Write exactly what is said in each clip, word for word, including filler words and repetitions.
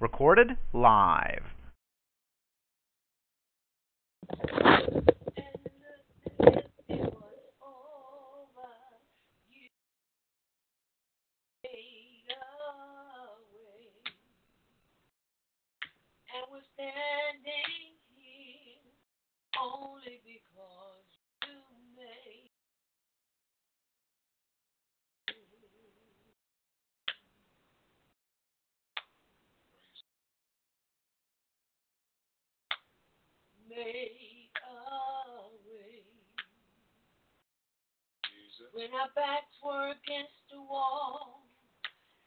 Recorded live. Standing here only because you made me. Made a way. Jesus. When our backs were against the wall,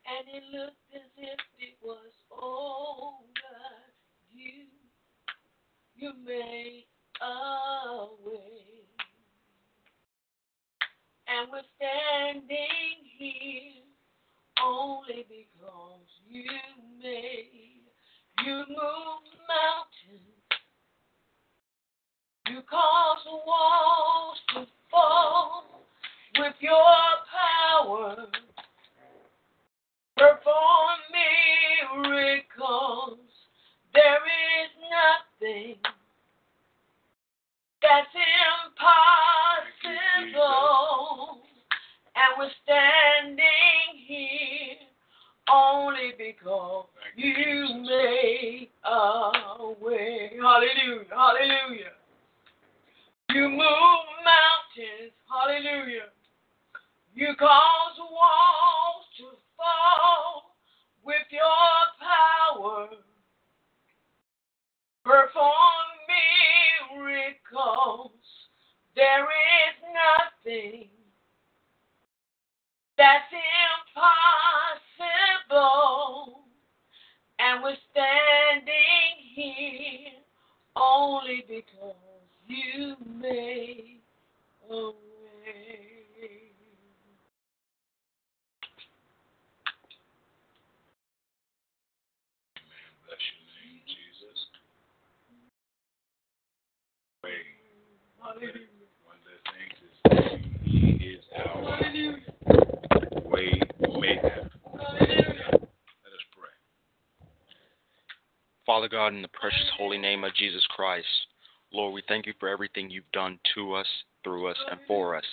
and it looked as if it was over. You, you made a way, and we're standing here only because you made, you moved mountains, you caused walls to fall with your power, perform miracles. There is nothing that's impossible, and we're standing here only because you made a way. Hallelujah, hallelujah. You move mountains, hallelujah. You cause walls to fall with your power. Perform miracles. There is nothing that's impossible, and we're standing here only because you made a way. One of the things is he is our way maker. Let us pray. Father God, in the precious holy name of Jesus Christ, Lord, we thank you for everything you've done to us, through us, and for us.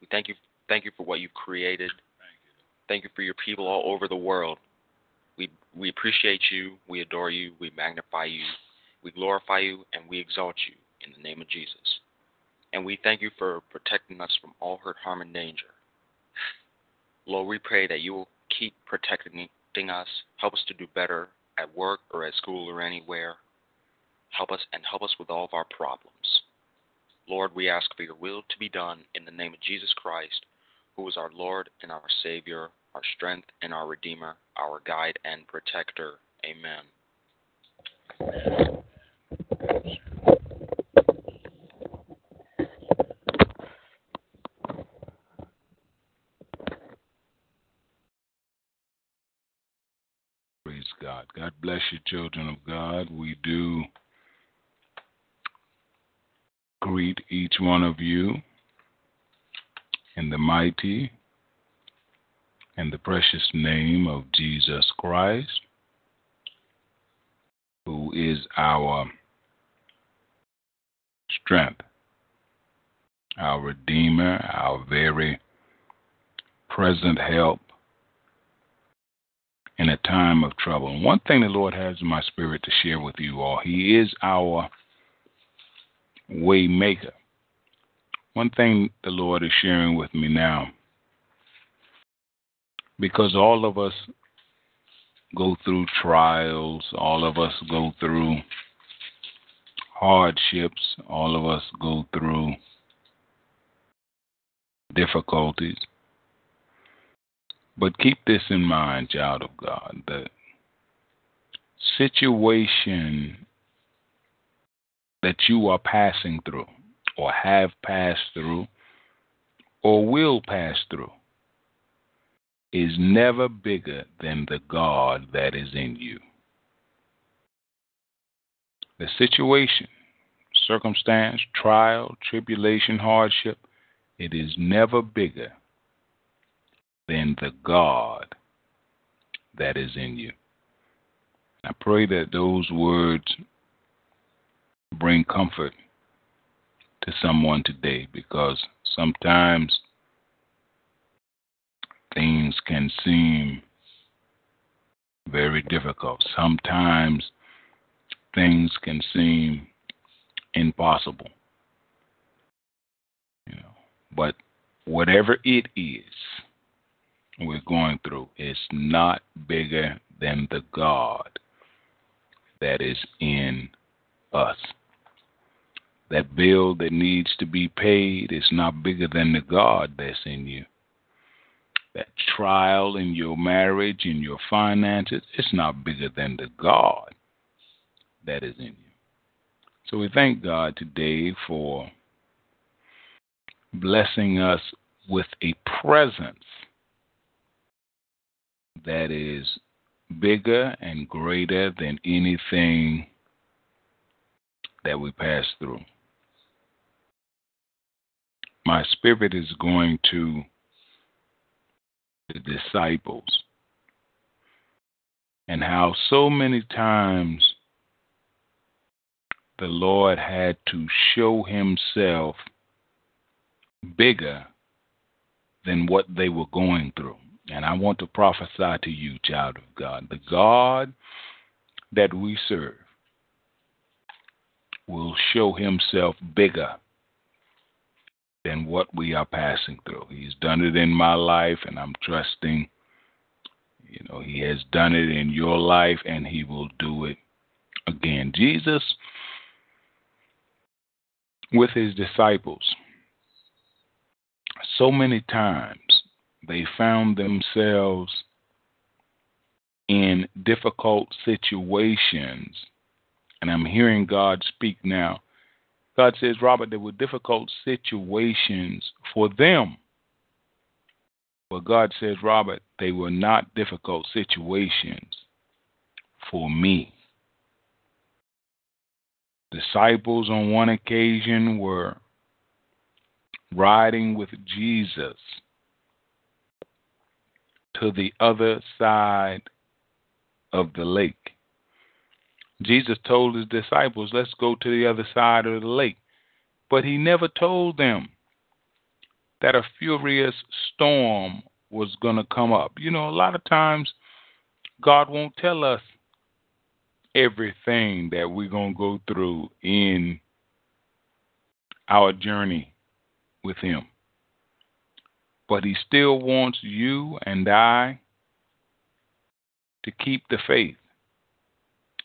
We thank you, thank you for what you've created. Thank you for your people all over the world. We we appreciate you, we adore you, we magnify you, we glorify you, and we exalt you in the name of Jesus. And we thank you for protecting us from all hurt, harm, and danger. Lord, we pray that you will keep protecting us, help us to do better at work or at school or anywhere. Help us and help us with all of our problems. Lord, we ask for your will to be done in the name of Jesus Christ, who is our Lord and our Savior, our strength and our Redeemer, our guide and protector. Amen. God. God bless you, children of God. We do greet each one of you in the mighty and the precious name of Jesus Christ, who is our strength, our Redeemer, our very present help in a time of trouble. And one thing the Lord has in my spirit to share with you all, he is our way maker. One thing the Lord is sharing with me now, because all of us go through trials, all of us go through hardships, all of us go through difficulties. But keep this in mind, child of God, the situation that you are passing through or have passed through or will pass through is never bigger than the God that is in you. The situation, circumstance, trial, tribulation, hardship, it is never bigger than the God that is in you. I pray that those words bring comfort to someone today, because sometimes things can seem very difficult. Sometimes things can seem impossible. You know, but whatever it is we're going through, it's not bigger than the God that is in us. That bill that needs to be paid is not bigger than the God that's in you. That trial in your marriage, in your finances, it's not bigger than the God that is in you. So we thank God today for blessing us with a presence that is bigger and greater than anything that we pass through. My spirit is going to the disciples and how so many times the Lord had to show himself bigger than what they were going through. And I want to prophesy to you, child of God, the God that we serve will show himself bigger than what we are passing through. He's done it in my life, and I'm trusting, you know, he has done it in your life, and he will do it again. Jesus, with his disciples, so many times they found themselves in difficult situations. And I'm hearing God speak now. God says, Robert, there were difficult situations for them. But God says, Robert, they were not difficult situations for me. Disciples on one occasion were riding with Jesus to the other side of the lake. Jesus told his disciples, let's go to the other side of the lake. But he never told them that a furious storm was going to come up. You know, a lot of times God won't tell us everything that we're going to go through in our journey with him. But he still wants you and I to keep the faith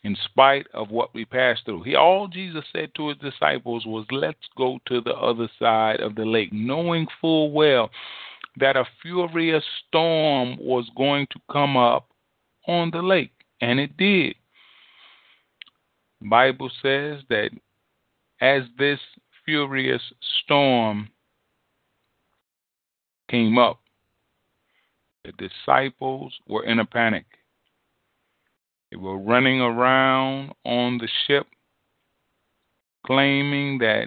in spite of what we pass through. He, all Jesus said to his disciples was, let's go to the other side of the lake, knowing full well that a furious storm was going to come up on the lake, and it did. The Bible says that as this furious storm came up, the disciples were in a panic. They were running around on the ship, claiming that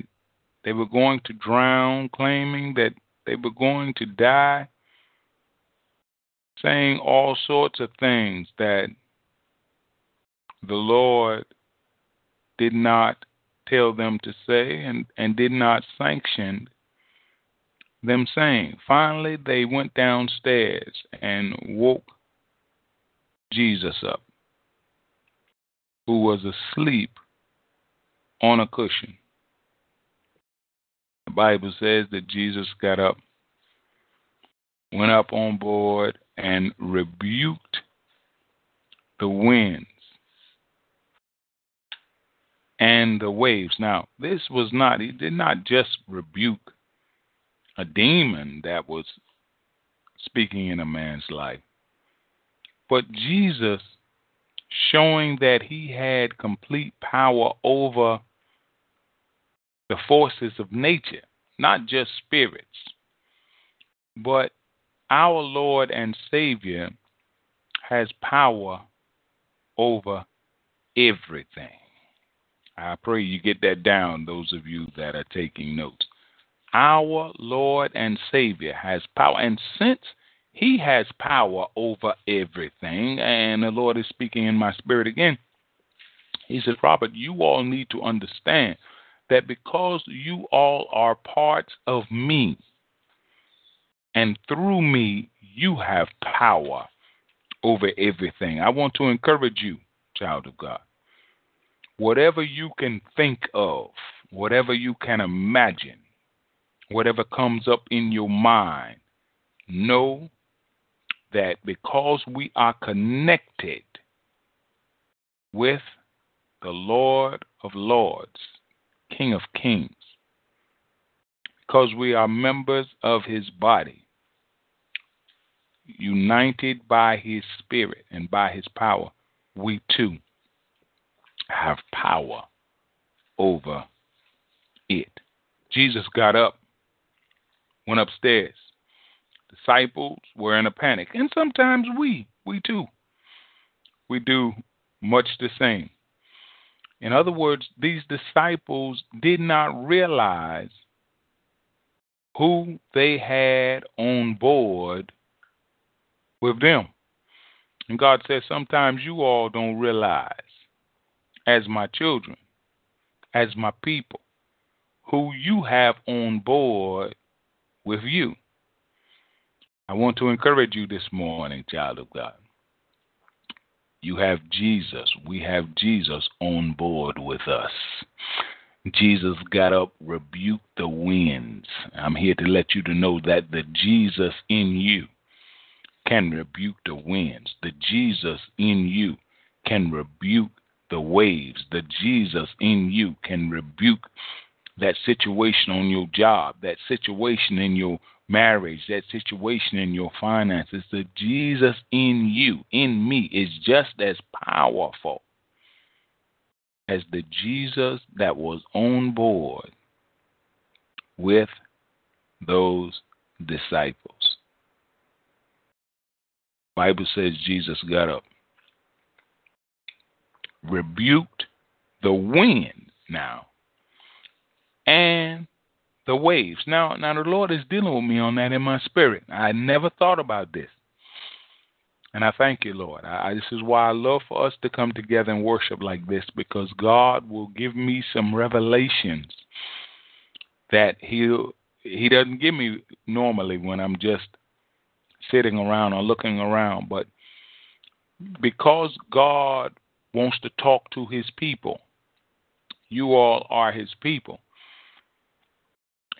they were going to drown, claiming that they were going to die, saying all sorts of things that the Lord did not tell them to say and, and did not sanction them saying. Finally, they went downstairs and woke Jesus up, who was asleep on a cushion. The Bible says that Jesus got up, went up on board, and rebuked the winds and the waves. Now, this was not, he did not just rebuke a demon that was speaking in a man's life, but Jesus, showing that he had complete power over the forces of nature, not just spirits. But our Lord and Savior has power over everything. I pray you get that down, those of you that are taking notes. Our Lord and Savior has power. And since He has power over everything. And the Lord is speaking in my spirit again. He said, Robert, you all need to understand that because you all are parts of me, and through me, you have power over everything. I want to encourage you, child of God. Whatever you can think of, whatever you can imagine, whatever comes up in your mind, know that because we are connected with the Lord of Lords, King of Kings, because we are members of his body, united by his spirit and by his power, we too have power over it. Jesus got up, went upstairs. Disciples were in a panic. And sometimes we, we too, we do much the same. In other words, these disciples did not realize who they had on board with them. And God says, sometimes you all don't realize, as my children, as my people, who you have on board with you. I want to encourage you this morning, child of God. You have Jesus. We have Jesus on board with us. Jesus got up, rebuked the winds. I'm here to let you to know that the Jesus in you can rebuke the winds. The Jesus in you can rebuke the waves. The Jesus in you can rebuke that situation on your job, that situation in your marriage, that situation in your finances. The Jesus in you, in me, is just as powerful as the Jesus that was on board with those disciples. The Bible says Jesus got up, rebuked the wind now and the waves. Now, now the Lord is dealing with me on that in my spirit. I never thought about this. And I thank you, Lord. I, this is why I love for us to come together and worship like this, because God will give me some revelations that he'll, he doesn't give me normally when I'm just sitting around or looking around. But because God wants to talk to his people, you all are his people,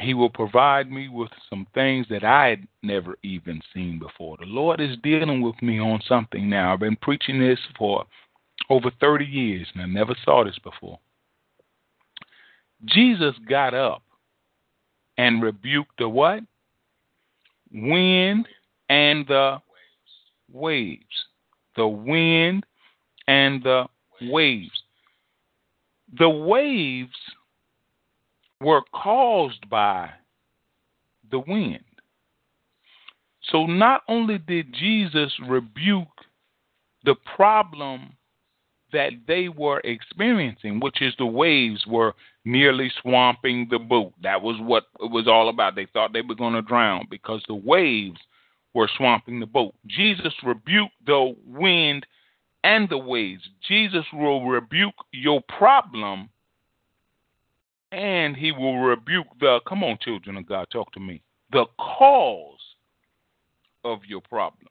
he will provide me with some things that I had never even seen before. The Lord is dealing with me on something now. I've been preaching this for over thirty years, and I never saw this before. Jesus got up and rebuked the what? Wind and the waves. The wind and the waves. The waves were caused by the wind. So not only did Jesus rebuke the problem that they were experiencing, which is the waves were nearly swamping the boat. That was what it was all about. They thought they were going to drown because the waves were swamping the boat. Jesus rebuked the wind and the waves. Jesus will rebuke your problem, and he will rebuke the, come on, children of God, talk to me, the cause of your problem.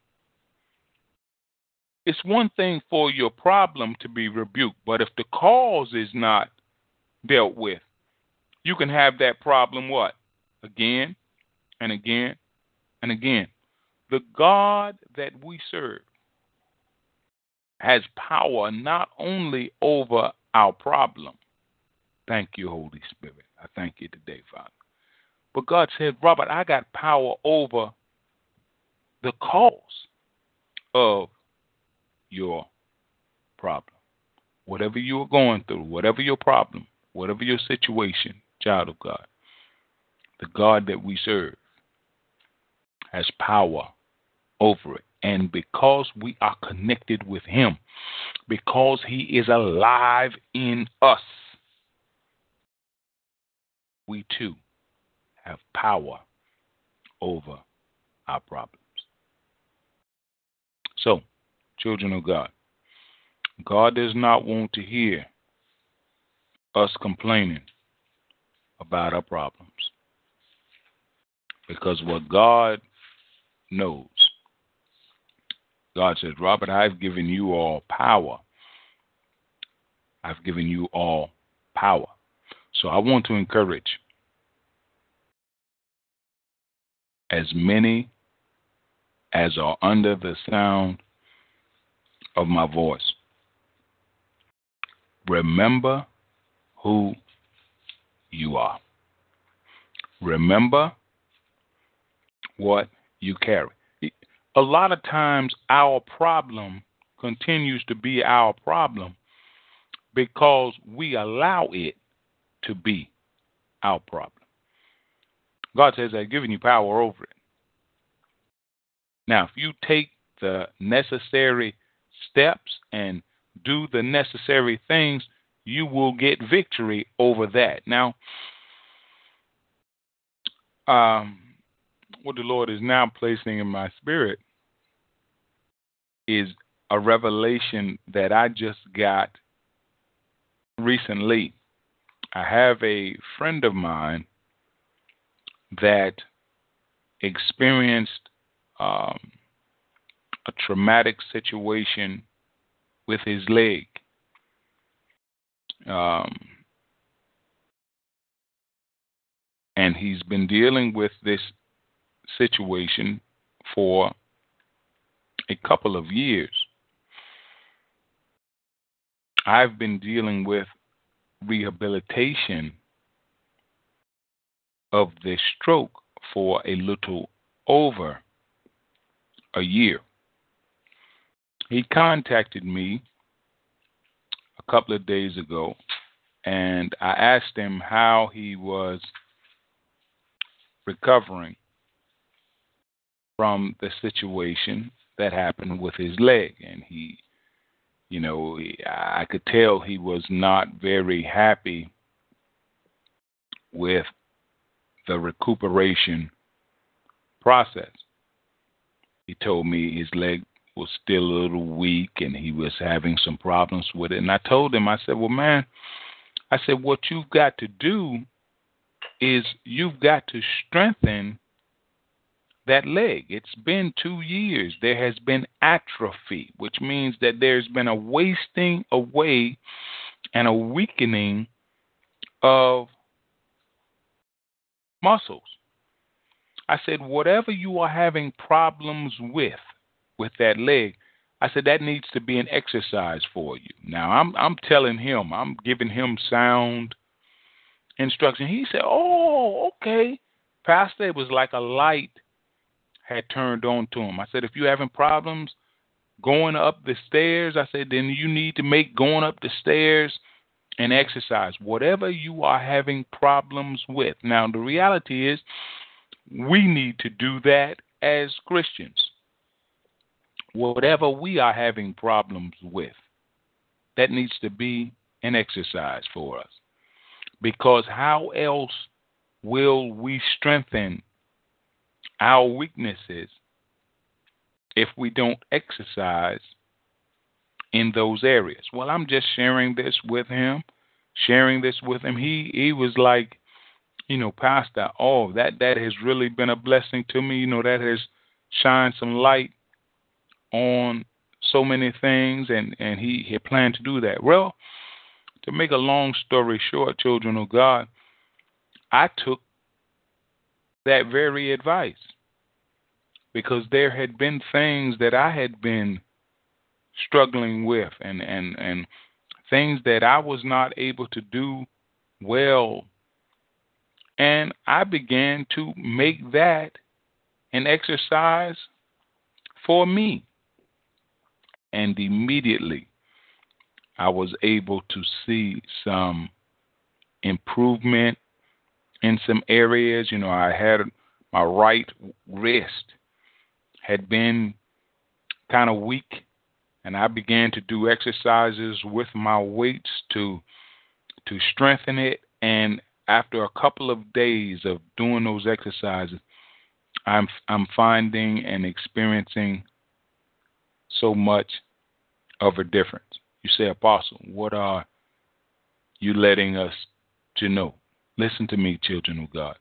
It's one thing for your problem to be rebuked, but if the cause is not dealt with, you can have that problem what? Again and again and again. The God that we serve has power not only over our problem. Thank you, Holy Spirit. I thank you today, Father. But God said, Robert, I got power over the cause of your problem. Whatever you are going through, whatever your problem, whatever your situation, child of God, the God that we serve has power over it. And because we are connected with him, because he is alive in us, we too have power over our problems. So, children of God, God does not want to hear us complaining about our problems, because what God knows, God says, Robert, I've given you all power. I've given you all power. So I want to encourage as many as are under the sound of my voice. Remember who you are. Remember what you carry. A lot of times our problem continues to be our problem because we allow it to be our problem. God says, I've given you power over it. Now, if you take the necessary steps and do the necessary things, you will get victory over that. Now, um, what the Lord is now placing in my spirit is a revelation that I just got recently. I have a friend of mine that experienced um, a traumatic situation with his leg. Um, and he's been dealing with this situation for a couple of years. I've been dealing with rehabilitation of the stroke for a little over a year. He contacted me a couple of days ago, and I asked him how he was recovering from the situation that happened with his leg. And he, you know, I could tell he was not very happy with the recuperation process. He told me his leg was still a little weak and he was having some problems with it. And I told him, I said, well, man, I said, what you've got to do is you've got to strengthen that leg. It's been two years. There has been atrophy, which means that there's been a wasting away and a weakening of muscles. I said, whatever you are having problems with, with that leg, I said, that needs to be an exercise for you. Now, I'm I'm telling him, I'm giving him sound instruction. He said, oh, okay. Pastor, it was like a light had turned on to him. I said, if you're having problems going up the stairs, I said, then you need to make going up the stairs an exercise. Whatever you are having problems with. Now, the reality is we need to do that as Christians. Whatever we are having problems with, that needs to be an exercise for us. Because how else will we strengthen our weaknesses if we don't exercise in those areas? Well, I'm just sharing this with him, sharing this with him. He he was like, you know, Pastor, oh, that, that has really been a blessing to me. You know, that has shined some light on so many things, and, and he had planned to do that. Well, to make a long story short, children of God, I took that very advice because there had been things that I had been struggling with and, and, and things that I was not able to do well. And I began to make that an exercise for me. And immediately, I was able to see some improvement in some areas. You know, I had my right wrist had been kind of weak, and I began to do exercises with my weights to to strengthen it. And after a couple of days of doing those exercises, I'm I'm finding and experiencing so much of a difference? You say, Apostle, what are you letting us to know? Listen to me, children of God.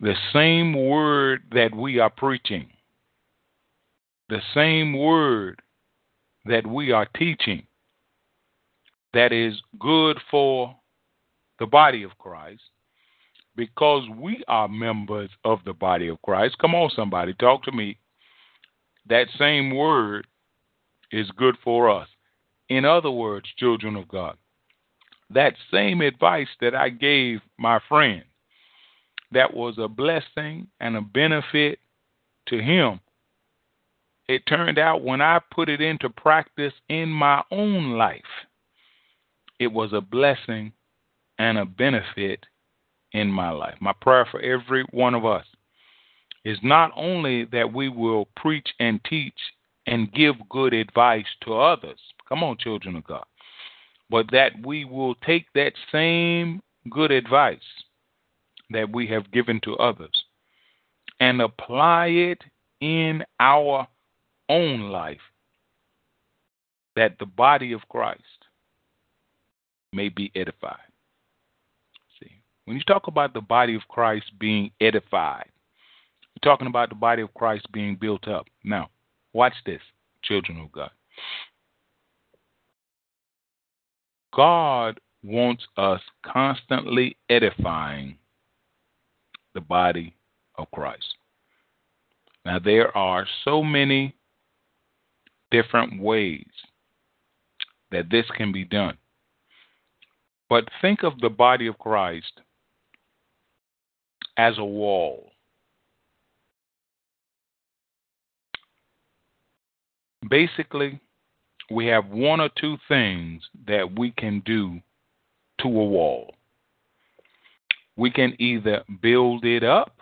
The same word that we are preaching, the same word that we are teaching, that is good for the body of Christ, because we are members of the body of Christ. Come on, somebody, talk to me. That same word is good for us. In other words, children of God, that same advice that I gave my friend, that was a blessing and a benefit to him, it turned out when I put it into practice in my own life, it was a blessing and a benefit in my life. My prayer for every one of us is not only that we will preach and teach and give good advice to others, come on, children of God, but that we will take that same good advice that we have given to others and apply it in our own life, that the body of Christ may be edified. See, when you talk about the body of Christ being edified, you're talking about the body of Christ being built up. Now, watch this, children of God. God wants us constantly edifying the body of Christ. Now, there are so many different ways that this can be done. But think of the body of Christ as a wall. Basically, we have one or two things that we can do to a wall. We can either build it up,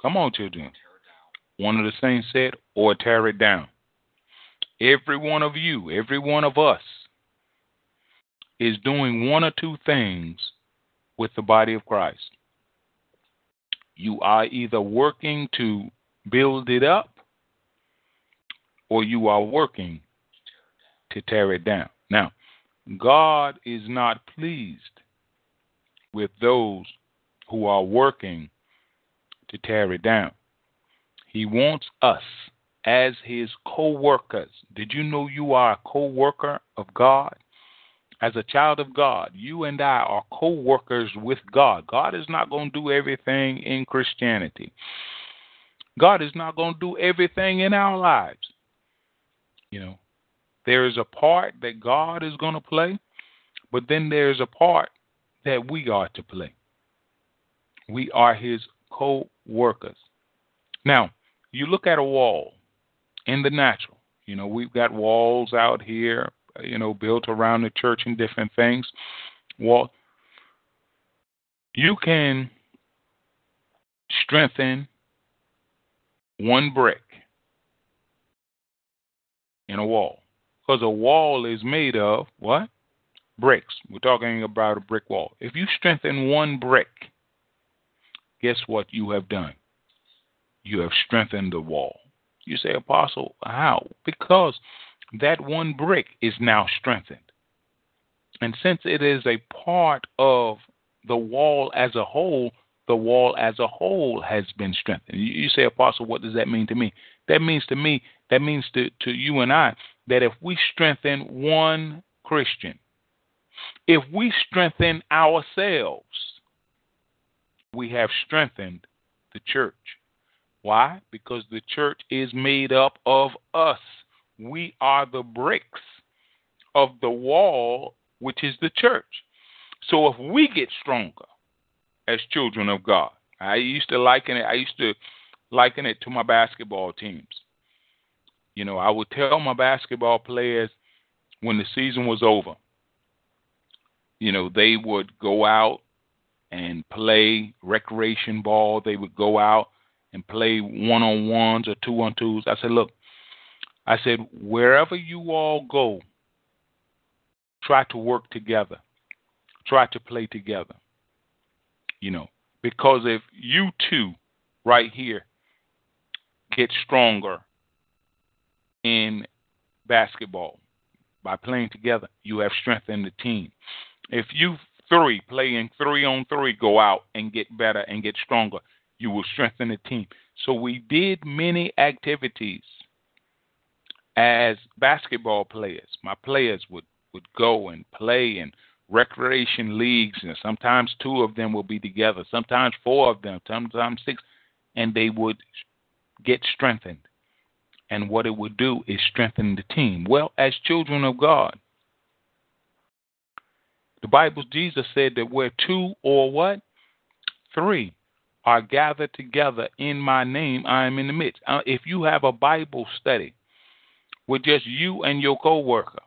come on, children, one of the saints said, or tear it down. Every one of you, every one of us, is doing one or two things with the body of Christ. You are either working to build it up, or you are working to tear it down. Now, God is not pleased with those who are working to tear it down. He wants us as his co-workers. Did you know you are a co-worker of God? As a child of God, you and I are co-workers with God. God is not going to do everything in Christianity. God is not going to do everything in our lives. You know, there is a part that God is going to play, but then there is a part that we are to play. We are his co-workers. Now, you look at a wall in the natural. You know, we've got walls out here, you know, built around the church and different things. Well, you can strengthen one brick in a wall, because a wall is made of what? Bricks. We're talking about a brick wall. If you strengthen one brick, guess what you have done? You have strengthened the wall. You say, Apostle, how? Because that one brick is now strengthened. And since it is a part of the wall as a whole, the wall as a whole has been strengthened. You say, Apostle, what does that mean to me? That means to me, that means to, to you and I, that if we strengthen one Christian, if we strengthen ourselves, we have strengthened the church. Why? Because the church is made up of us. We are the bricks of the wall, which is the church. So if we get stronger as children of God, I used to liken it, I used to liken it to my basketball teams. You know, I would tell my basketball players when the season was over, you know, they would go out and play recreation ball. They would go out and play one-on-ones or two-on-twos. I said, look, I said, wherever you all go, try to work together. Try to play together. You know, because if you two right here get stronger in basketball. By playing together, you have strengthened the team. If you three, playing three on three, go out and get better and get stronger, you will strengthen the team. So we did many activities as basketball players. My players would, would go and play in recreation leagues, and sometimes two of them will be together, sometimes four of them, sometimes six, and they would get strengthened. And what it would do is strengthen the team. Well, as children of God, the Bible, Jesus said that where two or what? Three are gathered together in my name, I am in the midst. Uh, if you have a Bible study with just you and your co-worker,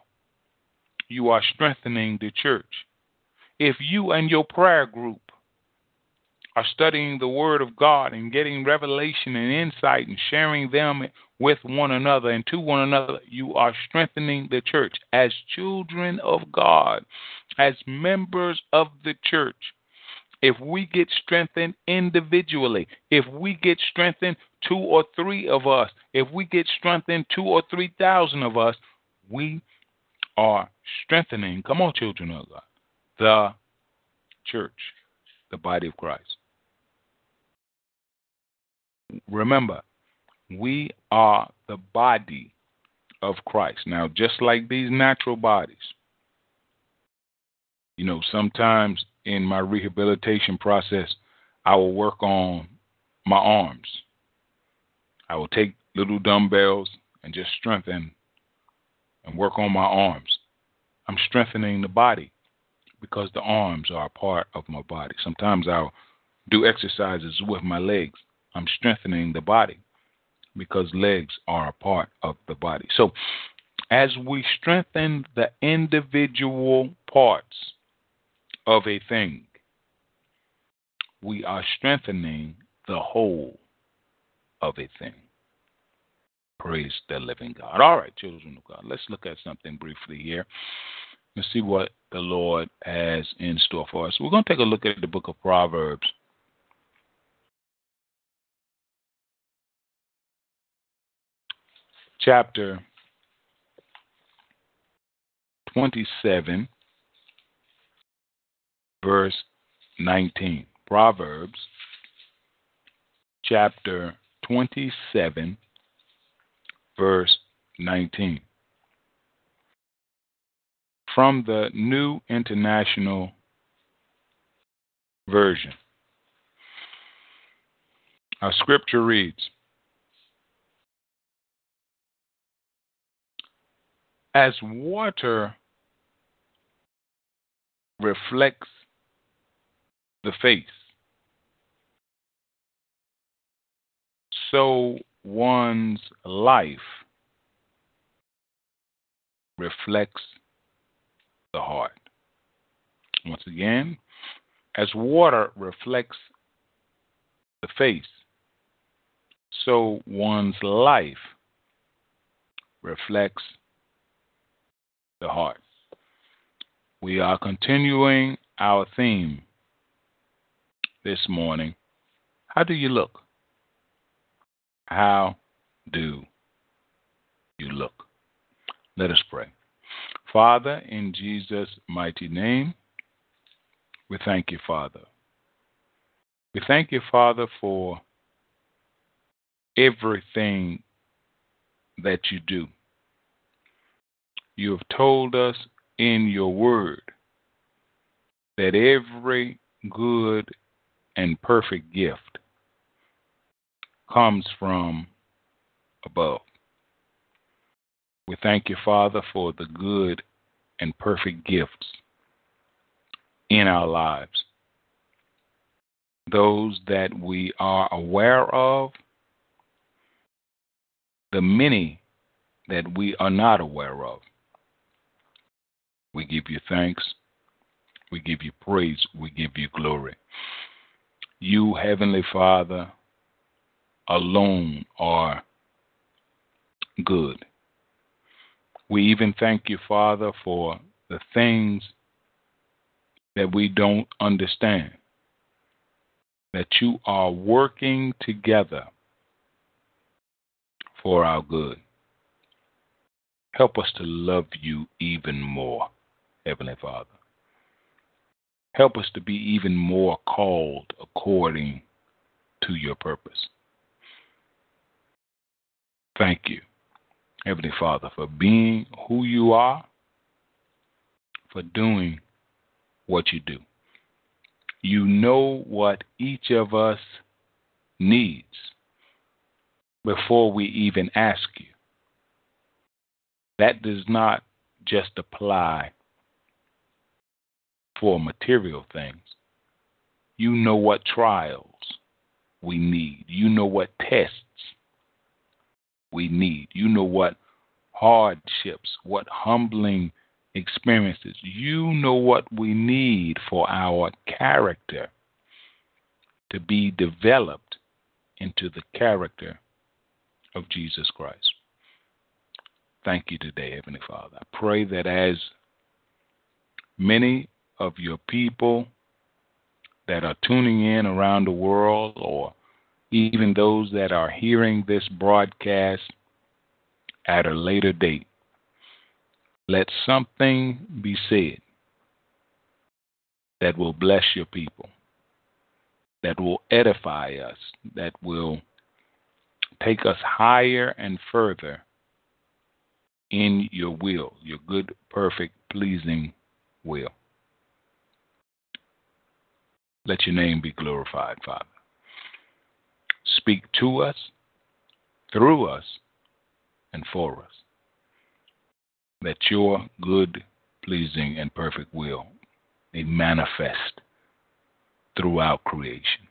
you are strengthening the church. If you and your prayer group are studying the Word of God and getting revelation and insight and sharing them with one another and to one another, you are strengthening the church. As children of God, as members of the church, if we get strengthened individually, if we get strengthened two or three of us, if we get strengthened two or three thousand of us, we are strengthening, come on children of God, the church, the body of Christ. Remember, we are the body of Christ. Now, just like these natural bodies, you know, sometimes in my rehabilitation process, I will work on my arms. I will take little dumbbells and just strengthen and work on my arms. I'm strengthening the body because the arms are a part of my body. Sometimes I'll do exercises with my legs. I'm strengthening the body because legs are a part of the body. So as we strengthen the individual parts of a thing, we are strengthening the whole of a thing. Praise the living God. All right, children of God, let's look at something briefly here. Let's see what the Lord has in store for us. We're going to take a look at the book of Proverbs. Chapter twenty-seven, verse nineteen. Proverbs, chapter twenty-seven, verse nineteen. From the New International Version. Our scripture reads, as water reflects the face, so one's life reflects the heart. Once again, as water reflects the face, so one's life reflects the heart. We are continuing our theme this morning. How do you look? How do you look? Let us pray. Father, in Jesus' mighty name, we thank you, Father. We thank you, Father, for everything that you do. You have told us in your word that every good and perfect gift comes from above. We thank you, Father, for the good and perfect gifts in our lives, those that we are aware of, the many that we are not aware of. We give you thanks, we give you praise, we give you glory. You, Heavenly Father, alone are good. We even thank you, Father, for the things that we don't understand, that you are working together for our good. Help us to love you even more, Heavenly Father. Help us to be even more called according to your purpose. Thank you, Heavenly Father, for being who you are, for doing what you do. You know what each of us needs before we even ask you. That does not just apply for material things. You know what trials we need. You know what tests we need. You know what hardships, what humbling experiences. You know what we need for our character to be developed into the character of Jesus Christ. Thank you today, Heavenly Father. I pray that as many of your people that are tuning in around the world, or even those that are hearing this broadcast at a later date, let something be said that will bless your people, that will edify us, that will take us higher and further in your will, your good, perfect, pleasing will. Let your name be glorified, Father. Speak to us, through us, and for us, that your good, pleasing, and perfect will may manifest throughout creation.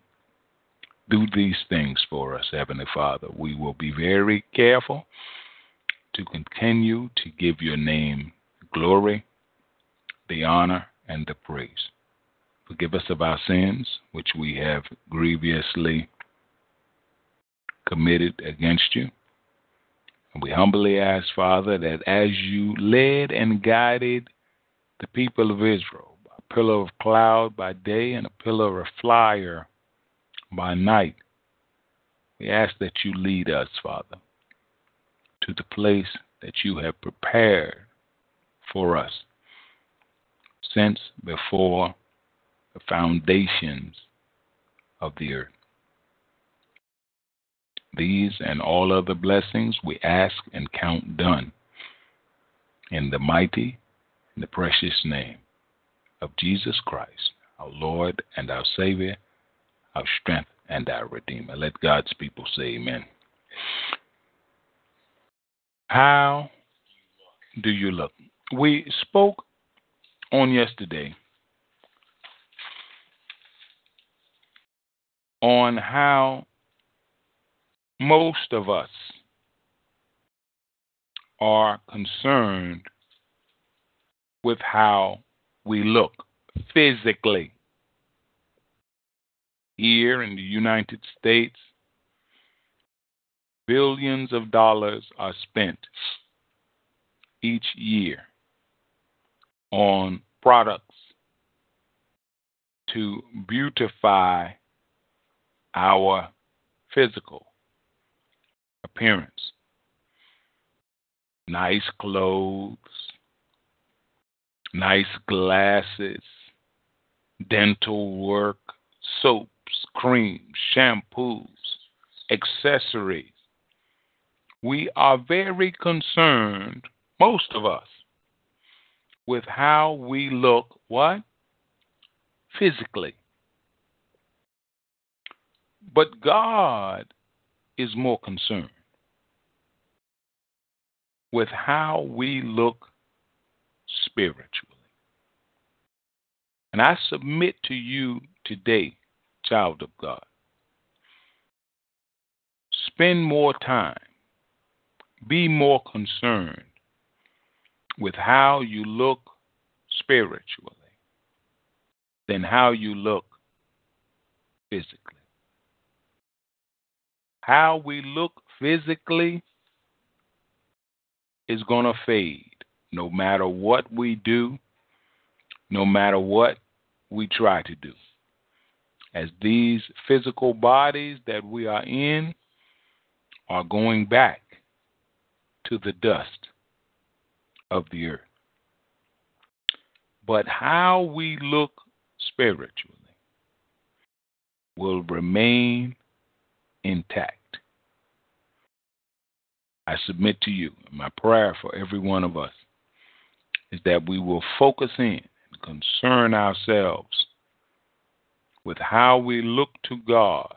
Do these things for us, Heavenly Father. We will be very careful to continue to give your name glory, the honor, and the praise. Forgive us of our sins, which we have grievously committed against you. And we humbly ask, Father, that as you led and guided the people of Israel, a pillar of cloud by day and a pillar of fire by night, we ask that you lead us, Father, to the place that you have prepared for us since before the foundations of the earth. These and all other blessings we ask and count done in the mighty and the precious name of Jesus Christ, our Lord and our Savior, our strength and our Redeemer. Let God's people say amen. How do you look? We spoke on yesterday on how most of us are concerned with how we look physically. Here in the United States, billions of dollars are spent each year on products to beautify our physical appearance. Nice clothes, nice glasses, dental work, soaps, creams, shampoos, accessories. We are very concerned, most of us, with how we look, what? Physically. But God is more concerned with how we look spiritually. And I submit to you today, child of God, spend more time, be more concerned with how you look spiritually than how you look physically. How we look physically is going to fade no matter what we do, no matter what we try to do. As these physical bodies that we are in are going back to the dust of the earth. But how we look spiritually will remain intact. I submit to you, my prayer for every one of us is that we will focus in and concern ourselves with how we look to God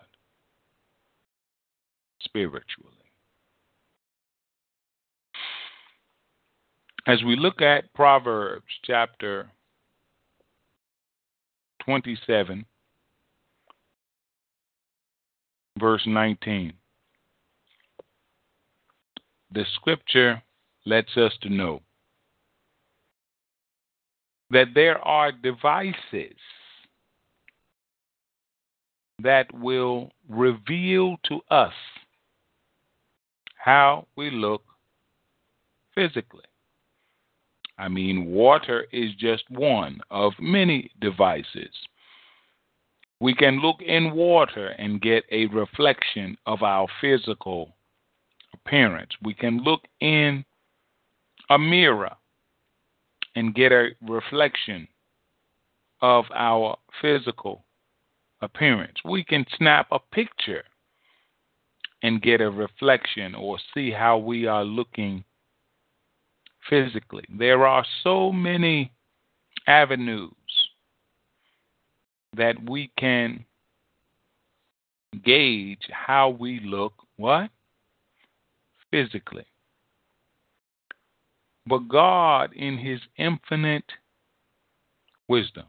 spiritually. As we look at Proverbs chapter twenty-seven, verse nineteen, the scripture lets us to know that there are devices that will reveal to us how we look physically. I mean, water is just one of many devices. We can look in water and get a reflection of our physical appearance. We can look in a mirror and get a reflection of our physical appearance. We can snap a picture and get a reflection or see how we are looking physically. There are so many avenues that we can gauge how we look, what? Physically. But God, in His infinite wisdom,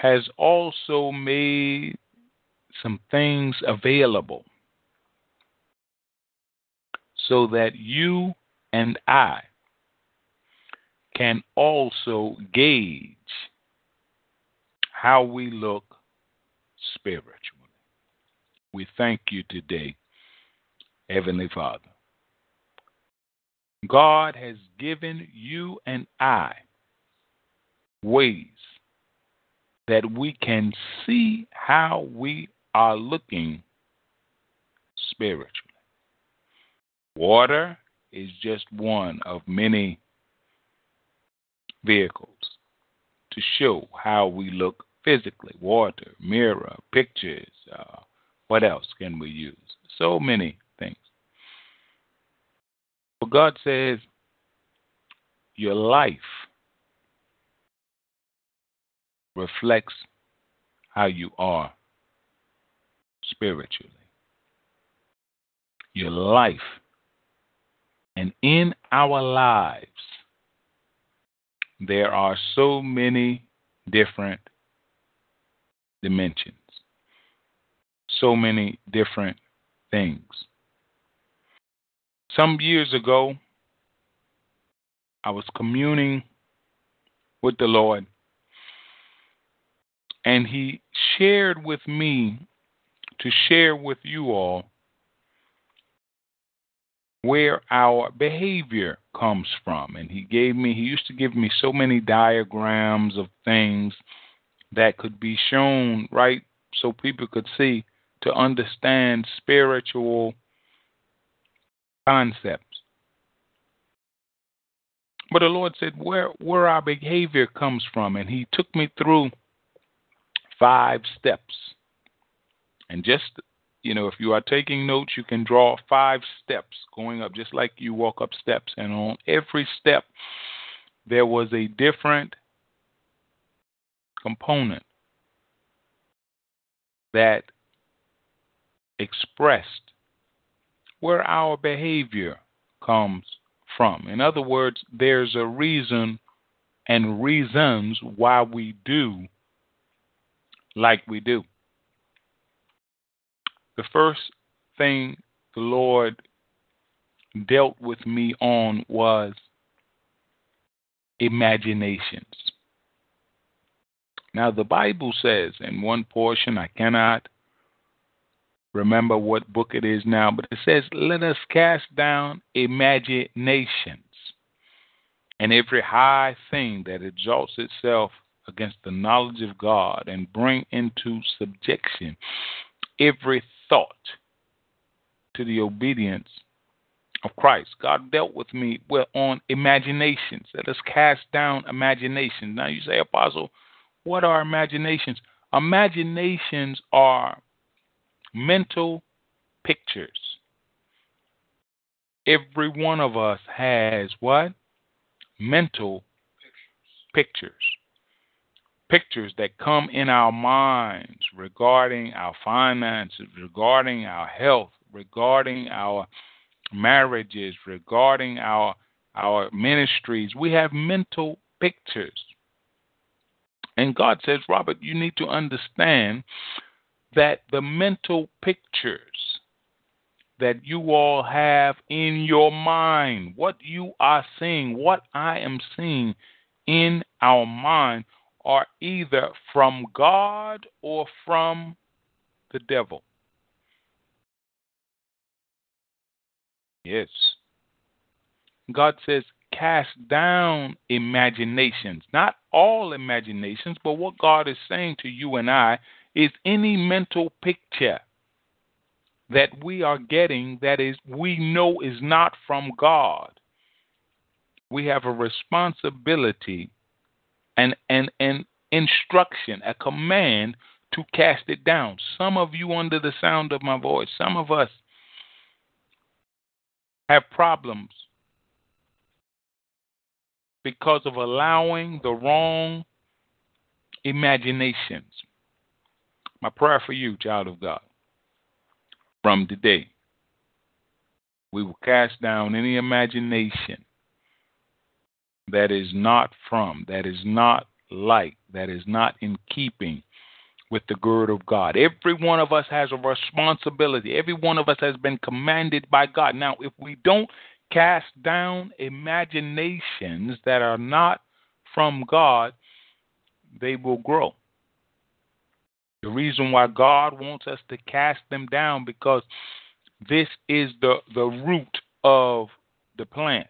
has also made some things available so that you and I can also gauge how we look spiritually. We thank you today, Heavenly Father. God has given you and I ways that we can see how we are looking spiritually. Water is just one of many vehicles to show how we look physically. Water, mirror, pictures, uh, what else can we use? So many things. But God says, your life reflects how you are spiritually. Your life, and in our lives, there are so many different dimensions, so many different things. Some years ago, I was communing with the Lord, and He shared with me to share with you all where our behavior comes from. And he gave me, he used to give me so many diagrams of things that could be shown, right, so people could see to understand spiritual concepts. But the Lord said, where, where our behavior comes from. And he took me through five steps. And just, you know, if you are taking notes, you can draw five steps going up, just like you walk up steps. And on every step, there was a different component that expressed where our behavior comes from. In other words, there's a reason and reasons why we do like we do. The first thing the Lord dealt with me on was imaginations. Now, the Bible says in one portion, I cannot remember what book it is now, but it says, let us cast down imaginations and every high thing that exalts itself against the knowledge of God and bring into subjection every thought to the obedience of Christ. God dealt with me well on imaginations. Let us cast down imaginations. Now you say, Apostle, what are imaginations? Imaginations are mental pictures. Every one of us has what? Mental pictures. Pictures that come in our minds regarding our finances, regarding our health, regarding our marriages, regarding our our ministries. We have mental pictures. And God says, Robert, you need to understand that the mental pictures that you all have in your mind, what you are seeing, what I am seeing in our mind, are either from God or from the devil. Yes. God says, cast down imaginations. Not all imaginations, but what God is saying to you and I is any mental picture that we are getting that is we know is not from God. We have a responsibility and an an instruction, a command to cast it down. Some of you under the sound of my voice, some of us have problems because of allowing the wrong imaginations. My prayer for you, child of God, from today, we will cast down any imagination that is not from, that is not like, that is not in keeping with the word of God. Every one of us has a responsibility. Every one of us has been commanded by God. Now, if we don't cast down imaginations that are not from God, they will grow. The reason why God wants us to cast them down, because this is the, the root of the plant.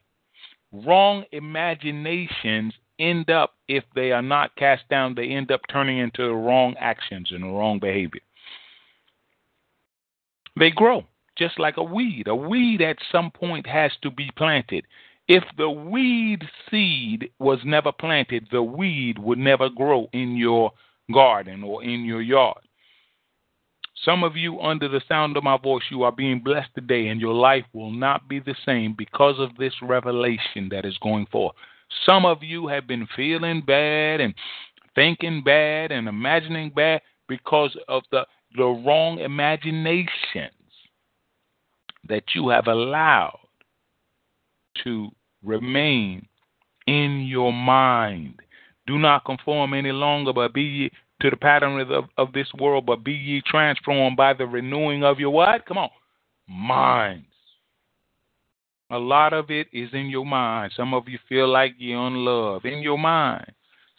Wrong imaginations end up, if they are not cast down, they end up turning into the wrong actions and the wrong behavior. They grow just like a weed. A weed at some point has to be planted. If the weed seed was never planted, the weed would never grow in your garden or in your yard. Some of you under the sound of my voice, you are being blessed today, and your life will not be the same because of this revelation that is going forth. Some of you have been feeling bad and thinking bad and imagining bad because of the, the wrong imaginations that you have allowed to remain in your mind. Do not conform any longer, but be ye to the pattern of, the, of this world, but be ye transformed by the renewing of your what? Come on. Minds. A lot of it is in your mind. Some of you feel like you're unloved in your mind.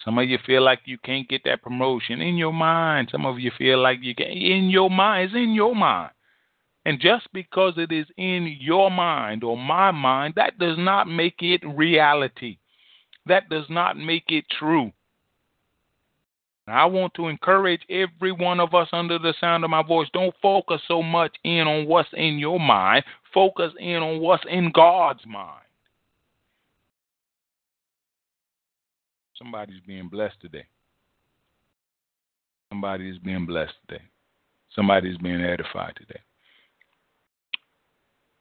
Some of you feel like you can't get that promotion in your mind. Some of you feel like you can't. In your mind. It's in your mind. And just because it is in your mind or my mind, that does not make it reality. That does not make it true. I want to encourage every one of us under the sound of my voice, don't focus so much in on what's in your mind. Focus in on what's in God's mind. Somebody's being blessed today. Somebody's being blessed today. Somebody's being edified today.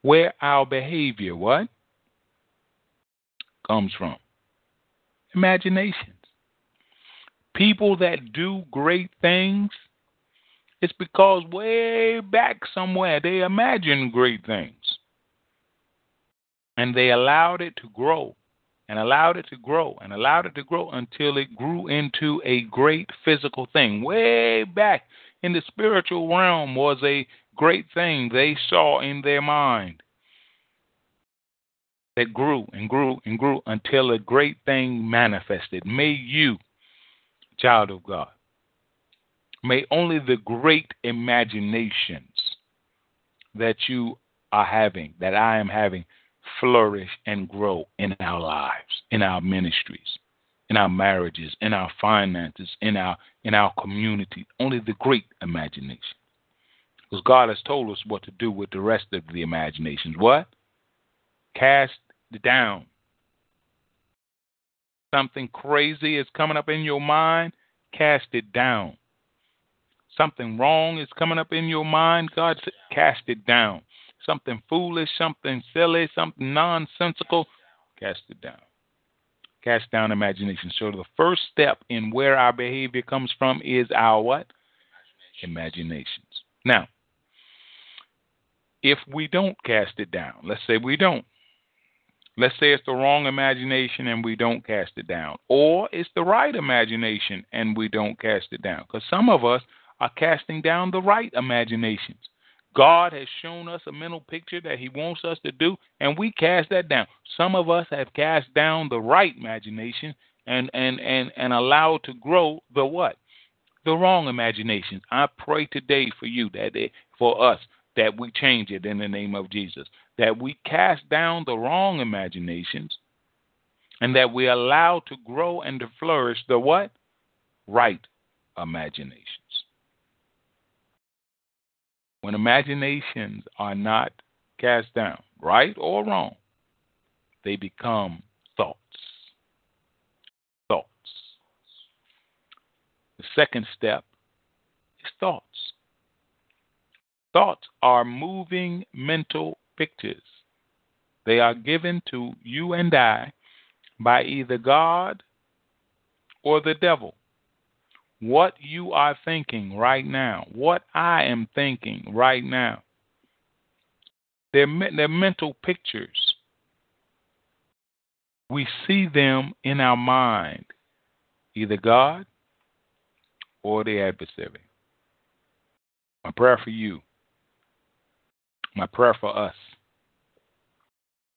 Where our behavior, what? Comes from. Imaginations. People that do great things, it's because way back somewhere they imagined great things. And they allowed it to grow and allowed it to grow and allowed it to grow until it grew into a great physical thing. Way back in the spiritual realm was a great thing they saw in their mind. That grew and grew and grew until a great thing manifested. May you, child of God, may only the great imaginations that you are having, that I am having, flourish and grow in our lives, in our ministries, in our marriages, in our finances, in our in our community. Only the great imagination. Because God has told us what to do with the rest of the imaginations. What? Cast down. Something crazy is coming up in your mind, cast it down. Something wrong is coming up in your mind, God said, cast it down. Something foolish, something silly, something nonsensical, cast it down. Cast down imagination. So the first step in where our behavior comes from is our what? Imaginations. Now, if we don't cast it down, let's say we don't. Let's say it's the wrong imagination and we don't cast it down. Or it's the right imagination and we don't cast it down. Because some of us are casting down the right imaginations. God has shown us a mental picture that he wants us to do, and we cast that down. Some of us have cast down the right imagination and, and, and, and allowed to grow the what? The wrong imagination. I pray today for you, that it, for us, that we change it in the name of Jesus. That we cast down the wrong imaginations and that we allow to grow and to flourish the what? Right imaginations. When imaginations are not cast down, right or wrong, they become thoughts. Thoughts. The second step is thoughts. Thoughts are moving mental pictures. They are given to you and I by either God or the devil. What you are thinking right now, what I am thinking right now, they're, they're mental pictures. We see them in our mind, either God or the adversary. My prayer for you, my prayer for us,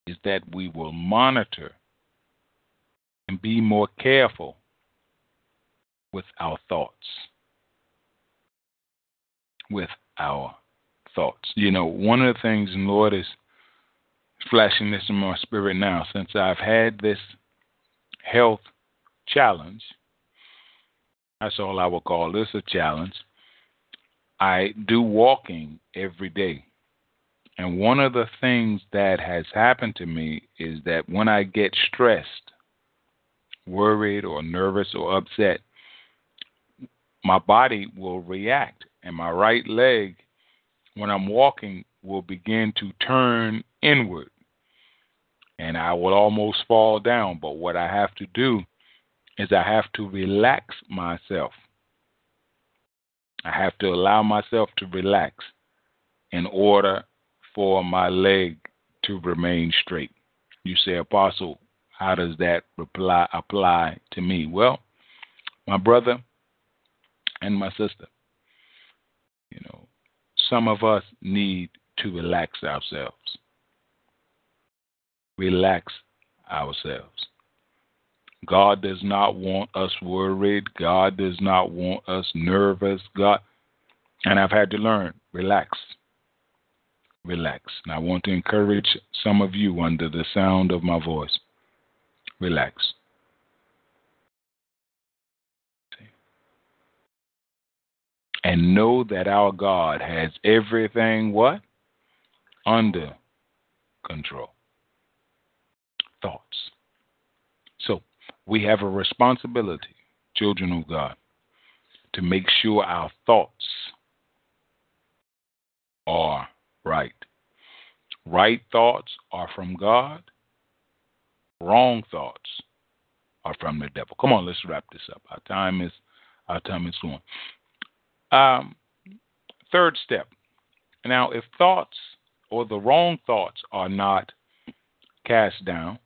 is that we will monitor and be more careful with our thoughts. With our thoughts. You know, one of the things, and Lord is flashing this in my spirit now, since I've had this health challenge, that's all I will call this a challenge, I do walking every day. And one of the things that has happened to me is that when I get stressed, worried or nervous or upset, my body will react. And my right leg, when I'm walking, will begin to turn inward. And I will almost fall down. But what I have to do is I have to relax myself. I have to allow myself to relax in order for my leg to remain straight. You say, Apostle, how does that reply, apply to me? Well, my brother and my sister, you know, some of us need to relax ourselves. Relax ourselves. God does not want us worried. God does not want us nervous. God, and I've had to learn, relax. Relax. And I want to encourage some of you under the sound of my voice. Relax. And know that our God has everything, what? Under control. Thoughts. So, we have a responsibility, children of God, to make sure our thoughts are right. Right thoughts are from God. Wrong thoughts are from the devil. Come on, let's wrap this up. Our time is our time is gone. Um, third step. Now, if thoughts or the wrong thoughts are not cast down,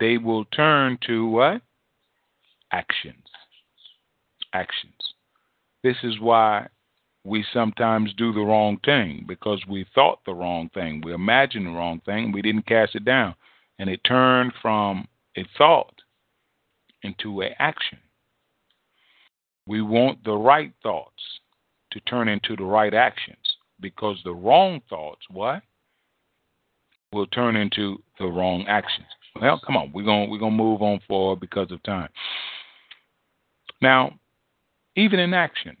they will turn to what? Actions. Actions. This is why we sometimes do the wrong thing, because we thought the wrong thing. We imagined the wrong thing. We didn't cast it down. And it turned from a thought into an action. We want the right thoughts to turn into the right actions, because the wrong thoughts, what? Will turn into the wrong actions. Well, come on. We're going we're going to move on forward because of time. Now, even in action,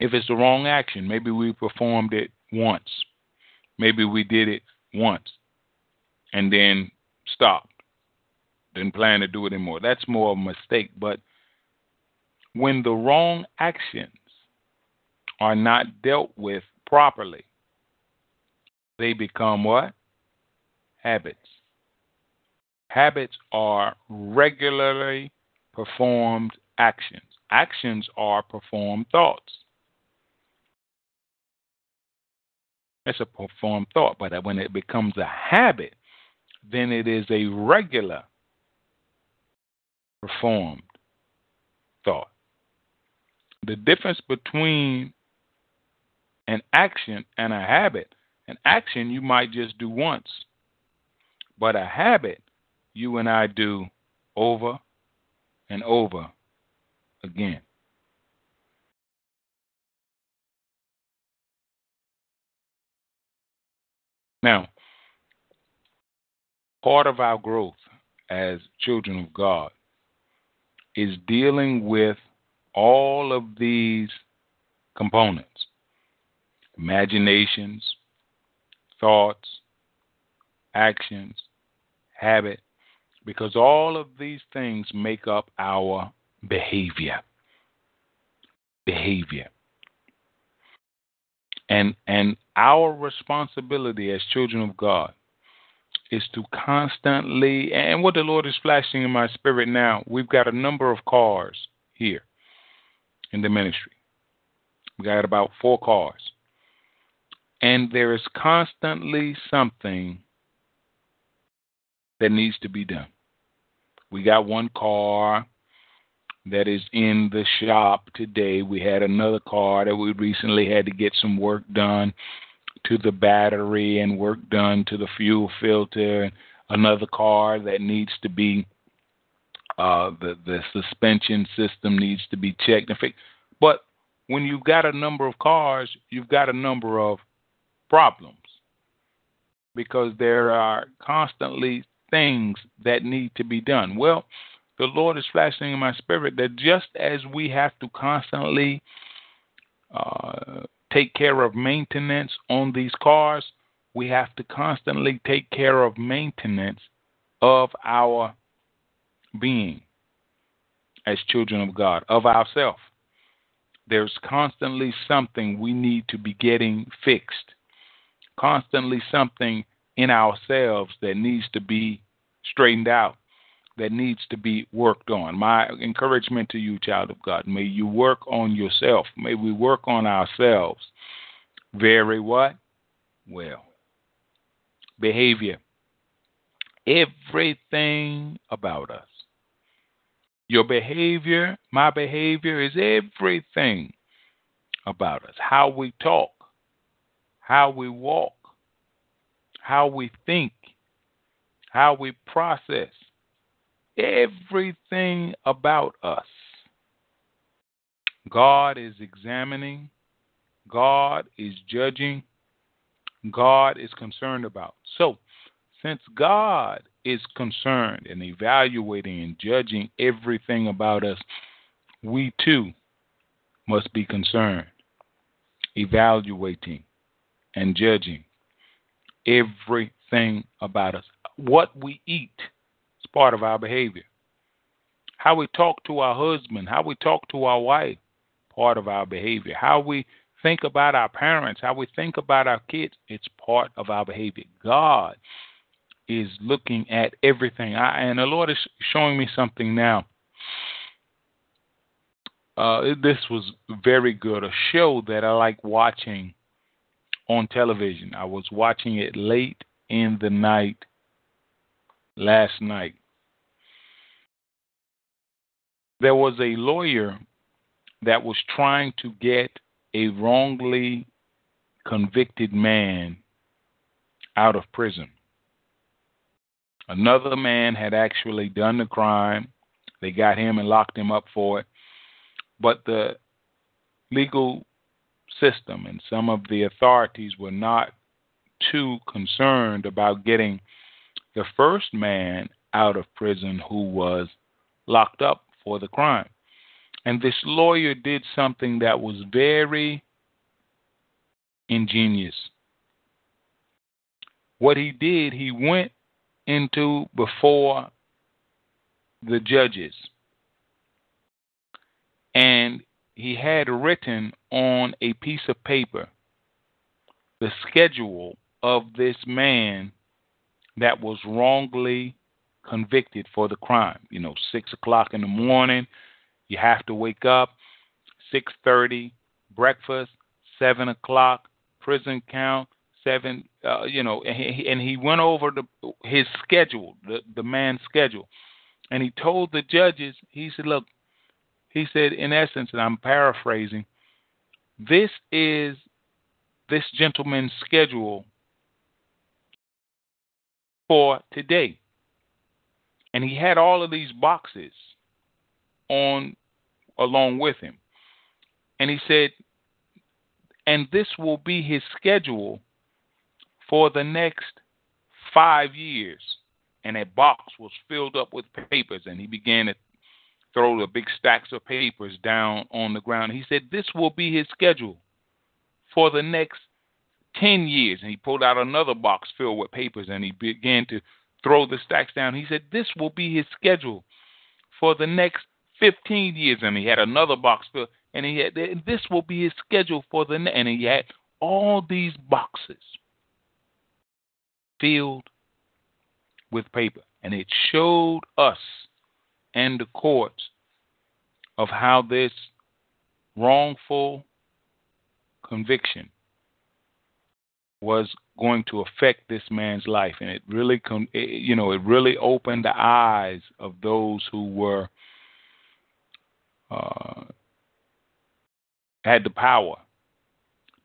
if it's the wrong action, maybe we performed it once. Maybe we did it once and then stopped. Didn't plan to do it anymore. That's more of a mistake. But when the wrong actions are not dealt with properly, they become what? Habits. Habits are regularly performed actions. Actions are performed thoughts. It's a performed thought, but when it becomes a habit, then it is a regular performed thought. The difference between an action and a habit, an action you might just do once, but a habit you and I do over and over again. Now, part of our growth as children of God is dealing with all of these components: imaginations, thoughts, actions, habit, because all of these things make up our behavior. Behavior. And and our responsibility as children of God is to constantly, and what the Lord is flashing in my spirit now, we've got a number of cars here in the ministry. We got about four cars. And there is constantly something that needs to be done. We got one car that is in the shop today. We had another car that we recently had to get some work done to the battery and work done to the fuel filter. Another car that needs to be, uh, the, the suspension system needs to be checked and fixed. But when you've got a number of cars, you've got a number of problems because there are constantly things that need to be done. Well, the Lord is flashing in my spirit that just as we have to constantly uh, take care of maintenance on these cars, we have to constantly take care of maintenance of our being as children of God, of ourselves. There's constantly something we need to be getting fixed, constantly something in ourselves that needs to be straightened out, that needs to be worked on. My encouragement to you, child of God, may you work on yourself. May we work on ourselves very what? Well. Behavior. Everything about us. Your behavior, my behavior is everything about us. How we talk, how we walk, how we think, how we process. Everything about us. God is examining. God is judging. God is concerned about. So, since God is concerned in evaluating and judging everything about us, we too must be concerned, evaluating and judging everything about us. What we eat, part of our behavior. How we talk to our husband, how we talk to our wife, part of our behavior. How we think about our parents, how we think about our kids, it's part of our behavior. God is looking at everything. I, and the Lord is showing me something now. Uh, this was very good. A show that I like watching on television. I was watching it late in the night last night. There was a lawyer that was trying to get a wrongly convicted man out of prison. Another man had actually done the crime. They got him and locked him up for it. But the legal system and some of the authorities were not too concerned about getting the first man out of prison who was locked up for the crime. And this lawyer did something that was very ingenious. What he did, he went into before the judges, and he had written on a piece of paper the schedule of this man that was wrongly convicted for the crime. You know, six o'clock in the morning, you have to wake up, six thirty, breakfast, seven o'clock, prison count, seven, uh, you know, and he, and he went over the, his schedule, the, the man's schedule, and he told the judges, he said, look, he said, in essence, and I'm paraphrasing, this is this gentleman's schedule for today. And he had all of these boxes on along with him. And he said, and this will be his schedule for the next five years. And that box was filled up with papers, and he began to throw the big stacks of papers down on the ground. He said, this will be his schedule for the next ten years. And he pulled out another box filled with papers, and he began to throw the stacks down. He said, this will be his schedule for the next fifteen years. And he had another box filled, and he had, this will be his schedule for the next, and he had all these boxes filled with paper. And it showed us and the courts of how this wrongful conviction was going to affect this man's life, and it really, you know, it really opened the eyes of those who were uh, had the power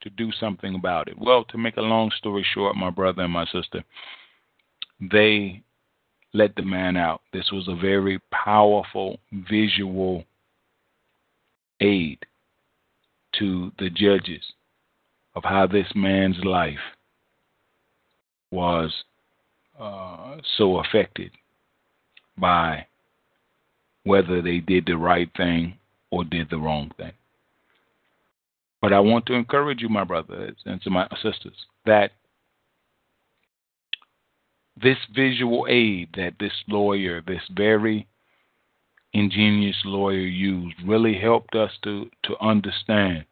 to do something about it. Well, to make a long story short, my brother and my sister, they let the man out. This was a very powerful visual aid to the judges of how this man's life was uh, so affected by whether they did the right thing or did the wrong thing. But I want to encourage you, my brothers and my sisters, that this visual aid that this lawyer, this very ingenious lawyer used, really helped us to, to understand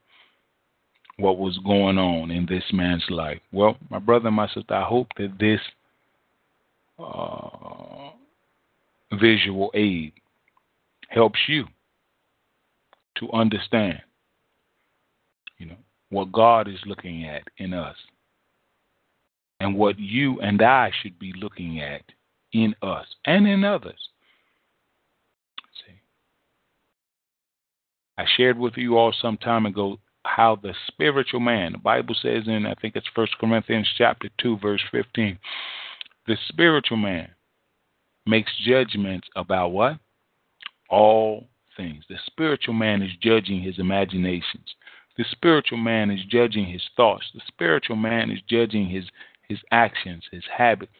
what was going on in this man's life. Well, my brother and my sister, I hope that this uh, visual aid helps you to understand, you know, what God is looking at in us, and what you and I should be looking at in us and in others. See, I shared with you all some time ago how the spiritual man, the Bible says in, I think it's First Corinthians chapter two, verse fifteen, the spiritual man makes judgments about what? All things. The spiritual man is judging his imaginations. The spiritual man is judging his thoughts. The spiritual man is judging his his actions, his habits,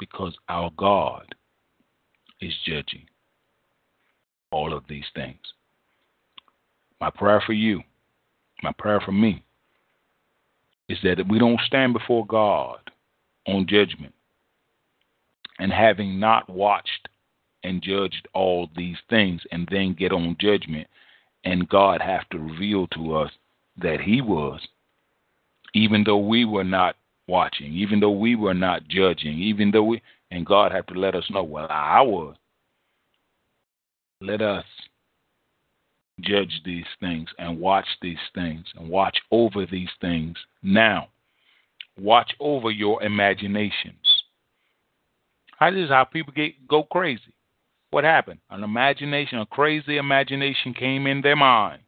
because our God is judging all of these things. My prayer for you, my prayer for me, is that we don't stand before God on judgment and having not watched and judged all these things and then get on judgment and God have to reveal to us that he was, even though we were not watching, even though we were not judging, even though we, and God have to let us know, well, I was. Let us judge these things and watch these things and watch over these things now. Watch over your imaginations. This is how people get go crazy. What happened? An imagination, a crazy imagination came in their mind.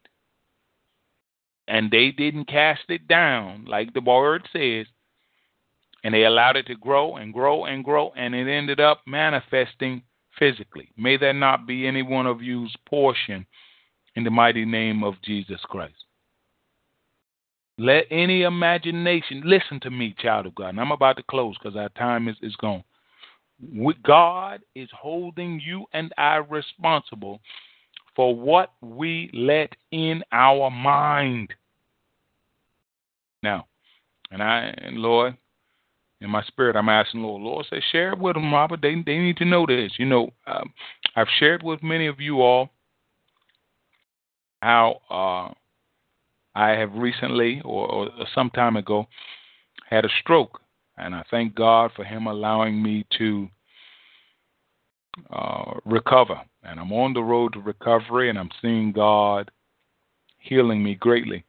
And they didn't cast it down, like the word says. And they allowed it to grow and grow and grow, and it ended up manifesting physically. May that not be any one of you's portion in the mighty name of Jesus Christ. Let any imagination, listen to me, child of God, and I'm about to close because our time is, is gone. God is holding you and I responsible for what we let in our mind. Now, and I, and Lord, in my spirit, I'm asking the Lord, Lord, say, share it with them, Robert. They, they need to know this. You know, um, I've shared with many of you all how uh, I have recently or, or some time ago had a stroke. And I thank God for him allowing me to uh, recover. And I'm on the road to recovery, and I'm seeing God healing me greatly.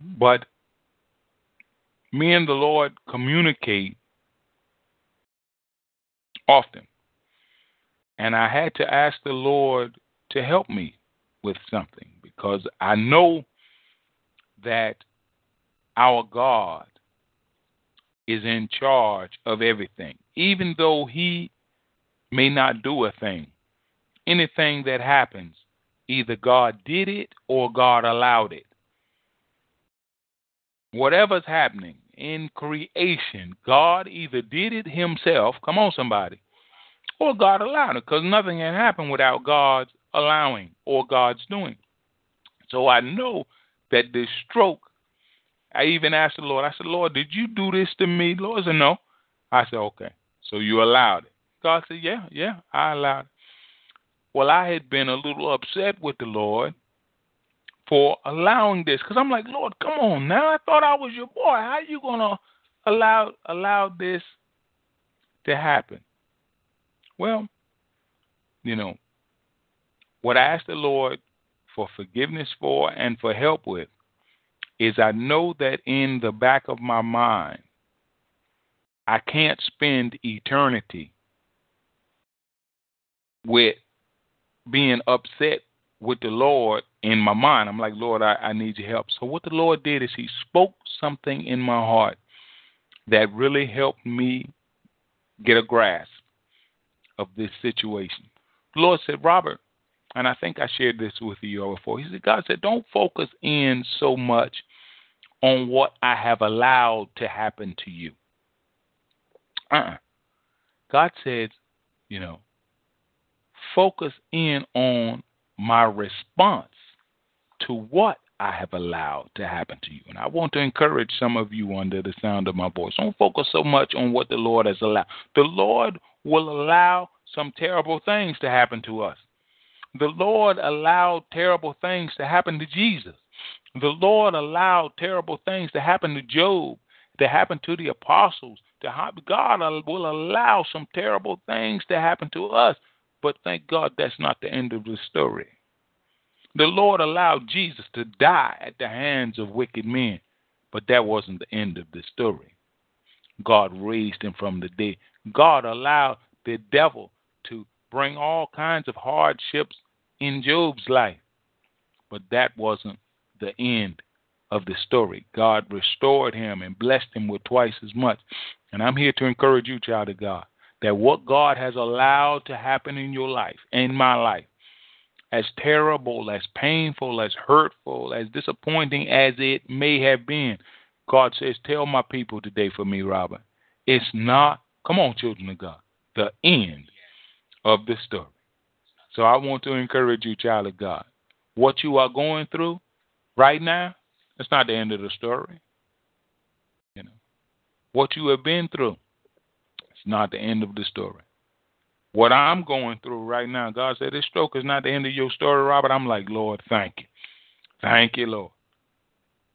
But me and the Lord communicate often. And I had to ask the Lord to help me with something, because I know that our God is in charge of everything. Even though he may not do a thing, anything that happens, either God did it or God allowed it. Whatever's happening in creation, God either did it himself, come on somebody, or God allowed it, because nothing can happen without God's allowing or God's doing. So I know that this stroke, I even asked the Lord, I said, Lord, did you do this to me? The Lord said, no. I said, okay, so you allowed it. God said, yeah, yeah, I allowed it. Well, I had been a little upset with the Lord for allowing this, because I'm like, Lord, come on now. I thought I was your boy. How are you going to allow allow this to happen? Well, you know, what I asked the Lord for forgiveness for and for help with is I know that in the back of my mind, I can't spend eternity with being upset with the Lord in my mind. I'm like, Lord, I, I need your help. So what the Lord did is he spoke something in my heart that really helped me get a grasp of this situation. The Lord said, Robert, and I think I shared this with you all before. He said, God said, don't focus in so much on what I have allowed to happen to you. Uh-uh. God said, you know, focus in on my response to what I have allowed to happen to you. And I want to encourage some of you under the sound of my voice. Don't focus so much on what the Lord has allowed. The Lord will allow some terrible things to happen to us. The Lord allowed terrible things to happen to Jesus. The Lord allowed terrible things to happen to Job, to happen to the apostles. To God will allow some terrible things to happen to us. But thank God that's not the end of the story. The Lord allowed Jesus to die at the hands of wicked men, but that wasn't the end of the story. God raised him from the dead. God allowed the devil to bring all kinds of hardships in Job's life, but that wasn't the end of the story. God restored him and blessed him with twice as much. And I'm here to encourage you, child of God, that what God has allowed to happen in your life, in my life, as terrible, as painful, as hurtful, as disappointing as it may have been, God says, tell my people today for me, Robert, it's not, come on, children of God, the end of the story. So I want to encourage you, child of God, what you are going through right now, it's not the end of the story. You know, what you have been through, not the end of the story. What I'm going through right now, God said, this stroke is not the end of your story, Robert. I'm like, Lord, thank you. Thank you, Lord.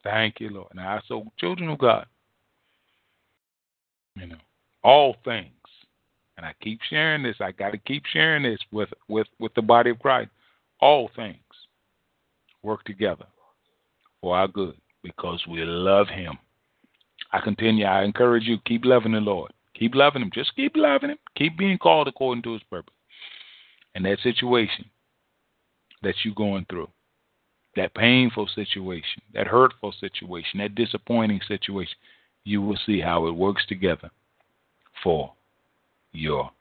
Thank you, Lord. Now, so children of God, you know, all things, and I keep sharing this, I got to keep sharing this with, with, with the body of Christ, all things work together for our good because we love him. I continue, I encourage you, keep loving the Lord. Keep loving him. Just keep loving him. Keep being called according to his purpose. And that situation that you're going through, that painful situation, that hurtful situation, that disappointing situation, you will see how it works together for your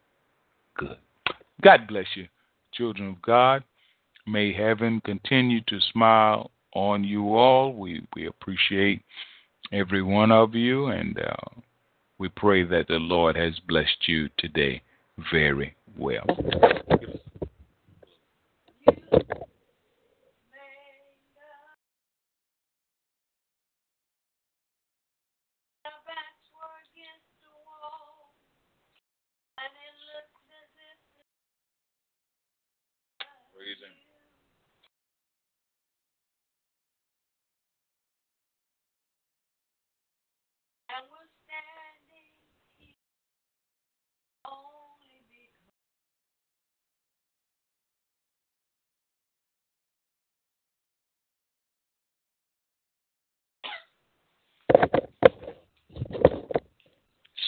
good. God bless you, children of God. May heaven continue to smile on you all. We, we appreciate every one of you, and uh, we pray that the Lord has blessed you today very well.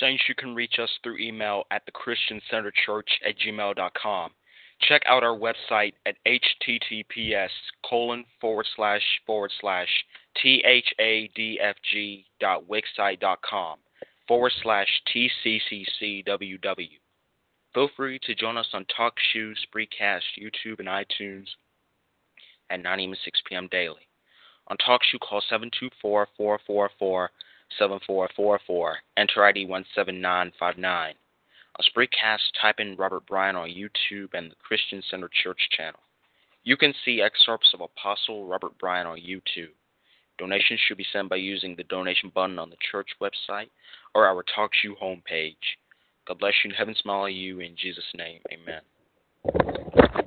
Saints, you can reach us through email at the christian center church at gmail dot com. Check out our website at https colon forward slash forward slash thadfg.wixsite.com forward slash tcccww. Feel free to join us on TalkShoe, Spreecast, YouTube, and iTunes at nine a.m. to six p.m. daily. On TalkShoe, call seven two four, four four four, seven four four four, enter I D one seven nine five nine. On Spreecast, type in Robert Bryan on YouTube and the Christian Center Church channel. You can see excerpts of Apostle Robert Bryan on YouTube. Donations should be sent by using the donation button on the church website or our TalkShoe homepage. God bless you and heaven smile on you in Jesus' name. Amen.